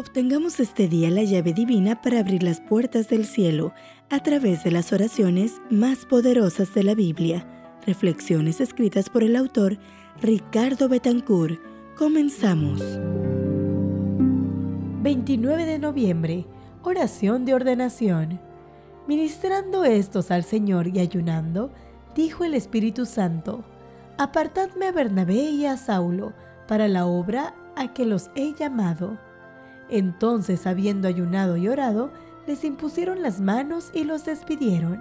Obtengamos este día la llave divina para abrir las puertas del cielo a través de las oraciones más poderosas de la Biblia. Reflexiones escritas por el autor Ricardo Betancur. Comenzamos. 29 de noviembre. Oración de ordenación. Ministrando estos al Señor y ayunando, dijo el Espíritu Santo: Apartadme a Bernabé y a Saulo para la obra a que los he llamado. Entonces, habiendo ayunado y orado, les impusieron las manos y los despidieron.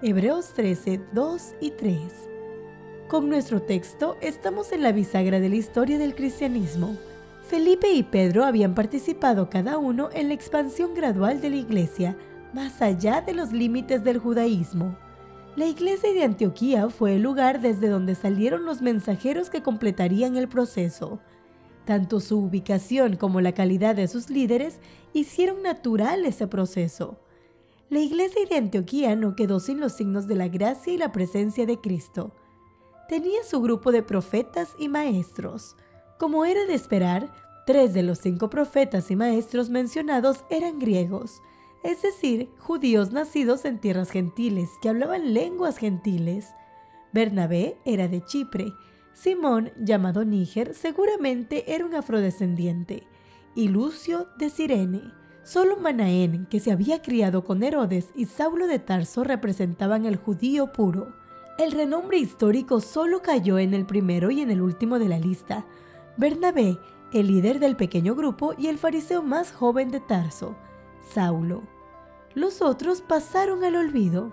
Hebreos 13, 2 y 3. Con nuestro texto, estamos en la bisagra de la historia del cristianismo. Felipe y Pedro habían participado cada uno en la expansión gradual de la iglesia, más allá de los límites del judaísmo. La iglesia de Antioquía fue el lugar desde donde salieron los mensajeros que completarían el proceso. Tanto su ubicación como la calidad de sus líderes hicieron natural ese proceso. La iglesia de Antioquía no quedó sin los signos de la gracia y la presencia de Cristo. Tenía su grupo de profetas y maestros. Como era de esperar, 3 de los 5 profetas y maestros mencionados eran griegos, es decir, judíos nacidos en tierras gentiles que hablaban lenguas gentiles. Bernabé era de Chipre. Simón, llamado Níger, seguramente era un afrodescendiente, y Lucio de Sirene. Solo Manaén, que se había criado con Herodes, y Saulo de Tarso representaban al judío puro. El renombre histórico solo cayó en el primero y en el último de la lista: Bernabé, el líder del pequeño grupo y el fariseo más joven de Tarso, Saulo. Los otros pasaron al olvido.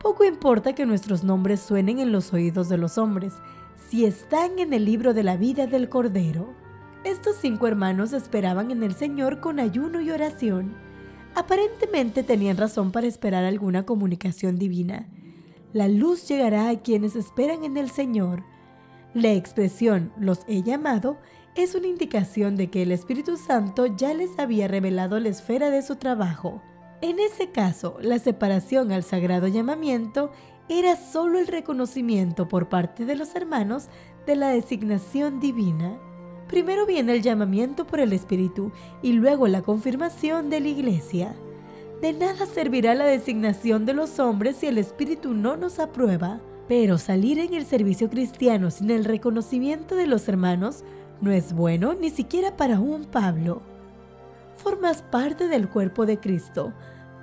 Poco importa que nuestros nombres suenen en los oídos de los hombres, si están en el libro de la vida del Cordero. Estos 5 hermanos esperaban en el Señor con ayuno y oración. Aparentemente tenían razón para esperar alguna comunicación divina. La luz llegará a quienes esperan en el Señor. La expresión "los he llamado" es una indicación de que el Espíritu Santo ya les había revelado la esfera de su trabajo. En ese caso, la separación al sagrado llamamiento era solo el reconocimiento por parte de los hermanos de la designación divina. Primero viene el llamamiento por el Espíritu y luego la confirmación de la Iglesia. De nada servirá la designación de los hombres si el Espíritu no nos aprueba, pero salir en el servicio cristiano sin el reconocimiento de los hermanos no es bueno ni siquiera para un Pablo. Formas parte del cuerpo de Cristo.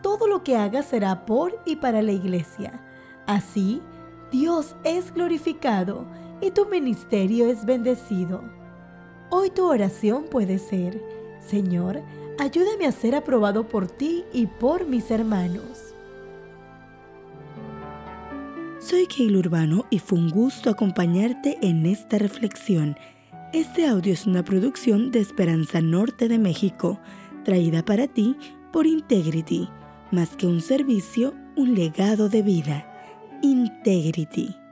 Todo lo que hagas será por y para la Iglesia. Así, Dios es glorificado y tu ministerio es bendecido. Hoy tu oración puede ser: Señor, ayúdame a ser aprobado por ti y por mis hermanos. Soy Keil Urbano y fue un gusto acompañarte en esta reflexión. Este audio es una producción de Esperanza Norte de México, traída para ti por Integrity. Más que un servicio, un legado de vida. Integrity.